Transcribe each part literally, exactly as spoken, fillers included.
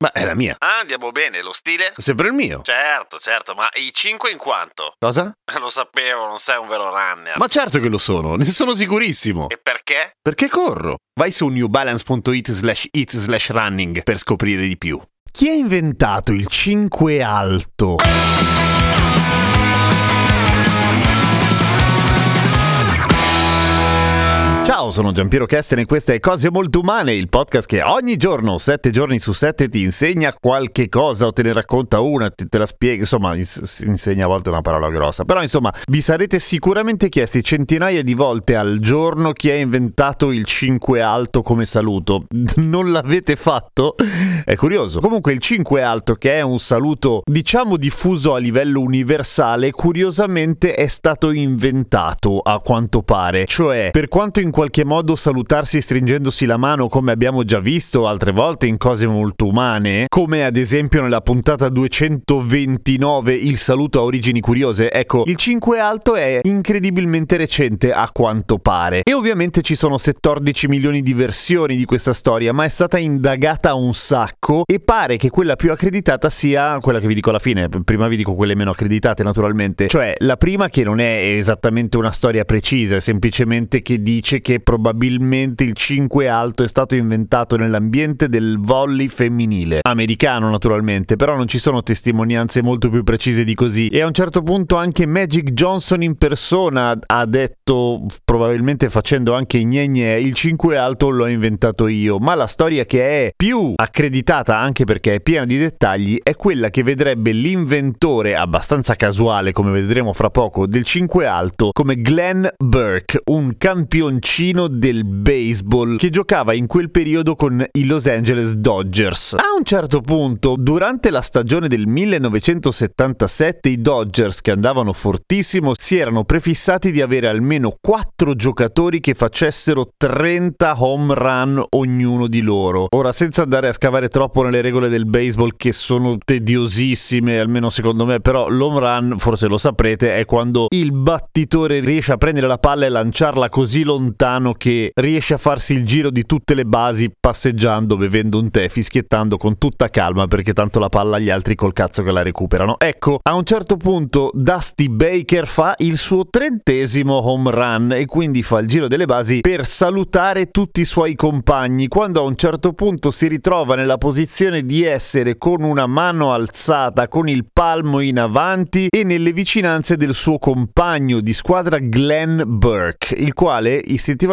Ma è la mia. Ah, andiamo bene, lo stile? Sempre il mio. Certo, certo, ma i cinque in quanto? Cosa? Lo sapevo, non sei un vero runner. Ma certo che lo sono, ne sono sicurissimo. E perché? Perché corro. Vai su newbalance.it slash it slash running per scoprire di più. Chi ha inventato il cinque alto? Ciao, sono Giampiero Kesten e questa è Cose Molto Umane, il podcast che ogni giorno, sette giorni su sette, ti insegna qualche cosa o te ne racconta una, te, te la spiega, insomma, si insegna a volte una parola grossa. Però, insomma, vi sarete sicuramente chiesti centinaia di volte al giorno chi ha inventato il cinque alto come saluto. Non l'avete fatto? È curioso. Comunque il cinque alto, che è un saluto, diciamo, diffuso a livello universale, curiosamente è stato inventato, a quanto pare. Cioè, per quanto in qualche modo salutarsi stringendosi la mano, come abbiamo già visto altre volte in Cose Molto Umane, come ad esempio nella puntata duecentoventinove, il saluto a origini curiose, ecco, il cinque alto è incredibilmente recente, a quanto pare, e ovviamente ci sono settordici milioni di versioni di questa storia, ma è stata indagata un sacco e pare che quella più accreditata sia quella che vi dico alla fine. Prima vi dico quelle meno accreditate, naturalmente, cioè la prima, che non è esattamente una storia precisa, è semplicemente che dice che che probabilmente il cinque alto è stato inventato nell'ambiente del volley femminile americano, naturalmente, però non ci sono testimonianze molto più precise di così. E a un certo punto anche Magic Johnson in persona ha detto, probabilmente facendo anche gne gne, il cinque alto l'ho inventato io. Ma la storia che è più accreditata, anche perché è piena di dettagli, è quella che vedrebbe l'inventore, abbastanza casuale come vedremo fra poco, del cinque alto come Glenn Burke, un campioncino del baseball che giocava in quel periodo con i Los Angeles Dodgers. A un certo punto, durante la stagione del millenovecentosettantasette, i Dodgers, che andavano fortissimo, si erano prefissati di avere almeno quattro giocatori che facessero trenta home run ognuno di loro. Ora, senza andare a scavare troppo nelle regole del baseball, che sono tediosissime, almeno secondo me, però l'home run, forse lo saprete, è quando il battitore riesce a prendere la palla e lanciarla così lontano che riesce a farsi il giro di tutte le basi passeggiando, bevendo un tè, fischiettando con tutta calma, perché tanto la palla agli altri col cazzo che la recuperano. Ecco, a un certo punto Dusty Baker fa il suo trentesimo home run e quindi fa il giro delle basi per salutare tutti i suoi compagni, quando a un certo punto si ritrova nella posizione di essere con una mano alzata, con il palmo in avanti e nelle vicinanze del suo compagno di squadra Glenn Burke, il quale istintivamente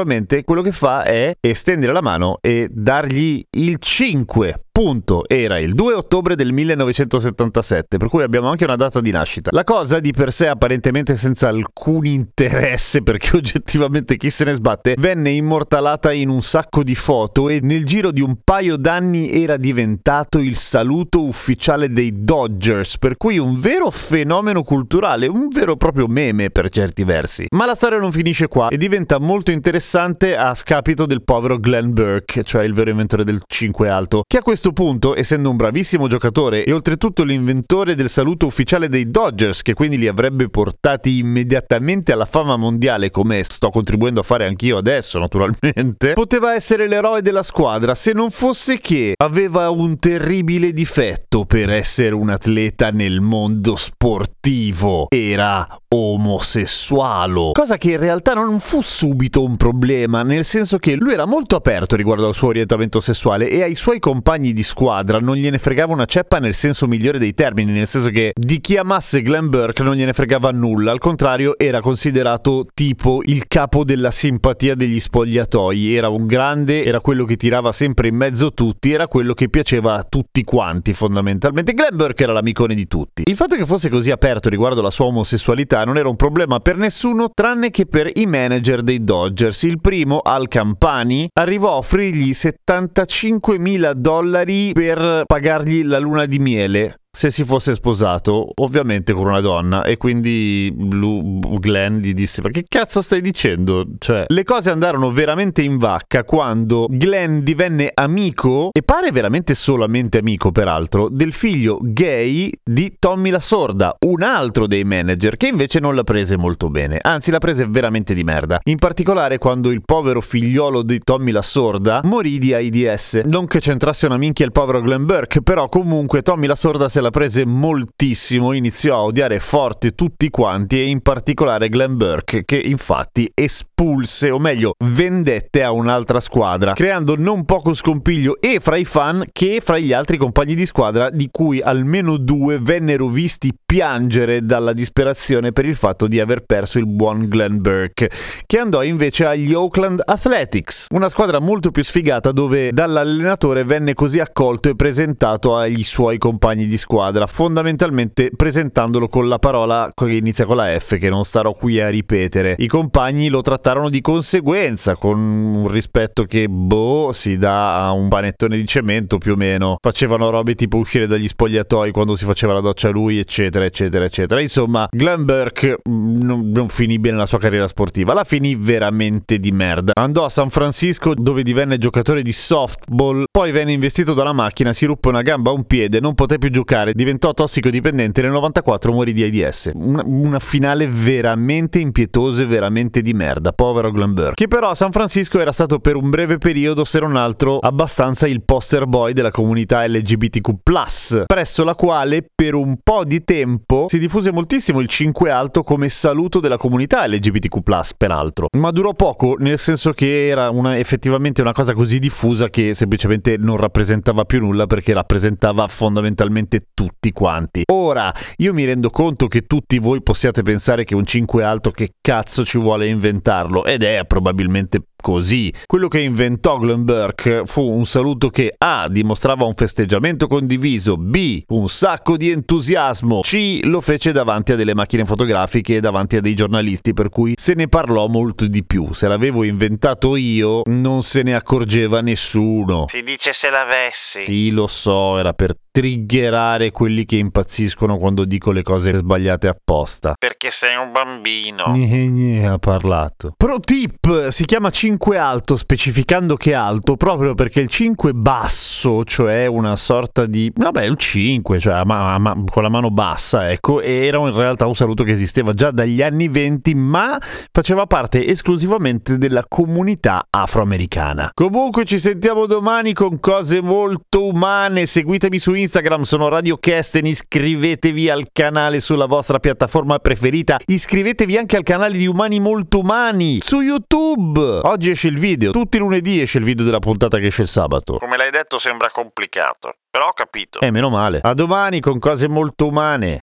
quello che fa è estendere la mano e dargli il cinque. Punto. Era il due ottobre del millenovecentosettantasette, per cui abbiamo anche una data di nascita. La cosa di per sé, apparentemente senza alcun interesse, perché oggettivamente chi se ne sbatte, venne immortalata in un sacco di foto e nel giro di un paio d'anni era diventato il saluto ufficiale dei Dodgers, per cui un vero fenomeno culturale, un vero e proprio meme per certi versi. Ma la storia non finisce qua e diventa molto interessante a scapito del povero Glenn Burke, cioè il vero inventore del cinque alto, che a questo punto, essendo un bravissimo giocatore e oltretutto l'inventore del saluto ufficiale dei Dodgers, che quindi li avrebbe portati immediatamente alla fama mondiale, come sto contribuendo a fare anch'io adesso naturalmente, poteva essere l'eroe della squadra, se non fosse che aveva un terribile difetto per essere un atleta nel mondo sportivo: era omosessuale, cosa che in realtà non fu subito un problema, nel senso che lui era molto aperto riguardo al suo orientamento sessuale e ai suoi compagni di squadra non gliene fregava una ceppa, nel senso migliore dei termini, nel senso che di chi amasse Glenn Burke non gliene fregava nulla, al contrario era considerato tipo il capo della simpatia degli spogliatoi, era un grande, era quello che tirava sempre in mezzo tutti, era quello che piaceva a tutti quanti fondamentalmente. Glenn Burke era l'amicone di tutti. Il fatto che fosse così aperto riguardo alla sua omosessualità non era un problema per nessuno tranne che per i manager dei Dodgers. Il primo, Al Campani, arrivò a offrirgli settantacinquemila dollari per pagargli la luna di miele. se si fosse sposato ovviamente con una donna, e quindi Glenn gli disse: ma che cazzo stai dicendo? Cioè, le cose andarono veramente in vacca quando Glenn divenne amico, e pare veramente solamente amico peraltro, del figlio gay di Tommy Lasorda, un altro dei manager, che invece non la prese molto bene, anzi la prese veramente di merda, in particolare quando il povero figliolo di Tommy Lasorda morì di AIDS. Non che c'entrasse una minchia il povero Glenn Burke, però comunque Tommy Lasorda se la prese moltissimo, iniziò a odiare forte tutti quanti, e in particolare Glenn Burke, che infatti espulse, o meglio vendette a un'altra squadra, creando non poco scompiglio e fra i fan che fra gli altri compagni di squadra, di cui almeno due vennero visti piangere dalla disperazione per il fatto di aver perso il buon Glenn Burke, che andò invece agli Oakland Athletics, una squadra molto più sfigata, dove dall'allenatore venne così accolto e presentato agli suoi compagni di squadra, fondamentalmente presentandolo con la parola che inizia con la F, che non starò qui a ripetere. I compagni lo trattarono di conseguenza, con un rispetto che boh, si dà a un panettone di cemento più o meno. Facevano robe tipo uscire dagli spogliatoi quando si faceva la doccia lui, eccetera eccetera eccetera. Insomma, Glenn Burke non, non finì bene la sua carriera sportiva, la finì veramente di merda. Andò a San Francisco, dove divenne giocatore di softball, poi venne investito dalla macchina, si ruppe una gamba a un piede, non poté più giocare, diventò tossicodipendente, nel novantaquattro morì di AIDS. Una, una finale veramente impietosa e veramente di merda, povero Glenn Burke, che però a San Francisco era stato per un breve periodo, se non altro abbastanza, il poster boy della comunità L G B T Q plus, presso la quale per un po' di tempo si diffuse moltissimo il cinque alto come saluto della comunità L G B T Q plus, peraltro, ma durò poco, nel senso che era una, effettivamente una cosa così diffusa che semplicemente non rappresentava più nulla, perché rappresentava fondamentalmente tutti quanti. Ora, io mi rendo conto che tutti voi possiate pensare che un cinque alto, che cazzo ci vuole inventarlo, ed è probabilmente così. Quello che inventò Glenn Burke fu un saluto che A. dimostrava un festeggiamento condiviso, B. un sacco di entusiasmo, C. lo fece davanti a delle macchine fotografiche e davanti a dei giornalisti, per cui se ne parlò molto di più. Se l'avevo inventato io non se ne accorgeva nessuno. Si dice se l'avessi. Sì, lo so, era per triggerare quelli che impazziscono quando dico le cose sbagliate apposta. Perché sei un bambino. Gne, gne, ha parlato. Pro tip: si chiama cinque alto, specificando che alto, proprio perché il cinque basso, cioè una sorta di, vabbè, il cinque, cioè ma, ma, con la mano bassa, ecco, era in realtà un saluto che esisteva già dagli anni venti, ma faceva parte esclusivamente della comunità afroamericana. Comunque ci sentiamo domani con Cose Molto Umane. Seguitemi su Instagram. Instagram sono Radio Kesten, iscrivetevi al canale sulla vostra piattaforma preferita, iscrivetevi anche al canale di Umani Molto Umani su YouTube. Oggi esce il video, tutti i lunedì esce il video della puntata che esce il sabato. Come l'hai detto sembra complicato, però ho capito. Eh, meno male. A domani con Cose Molto Umane.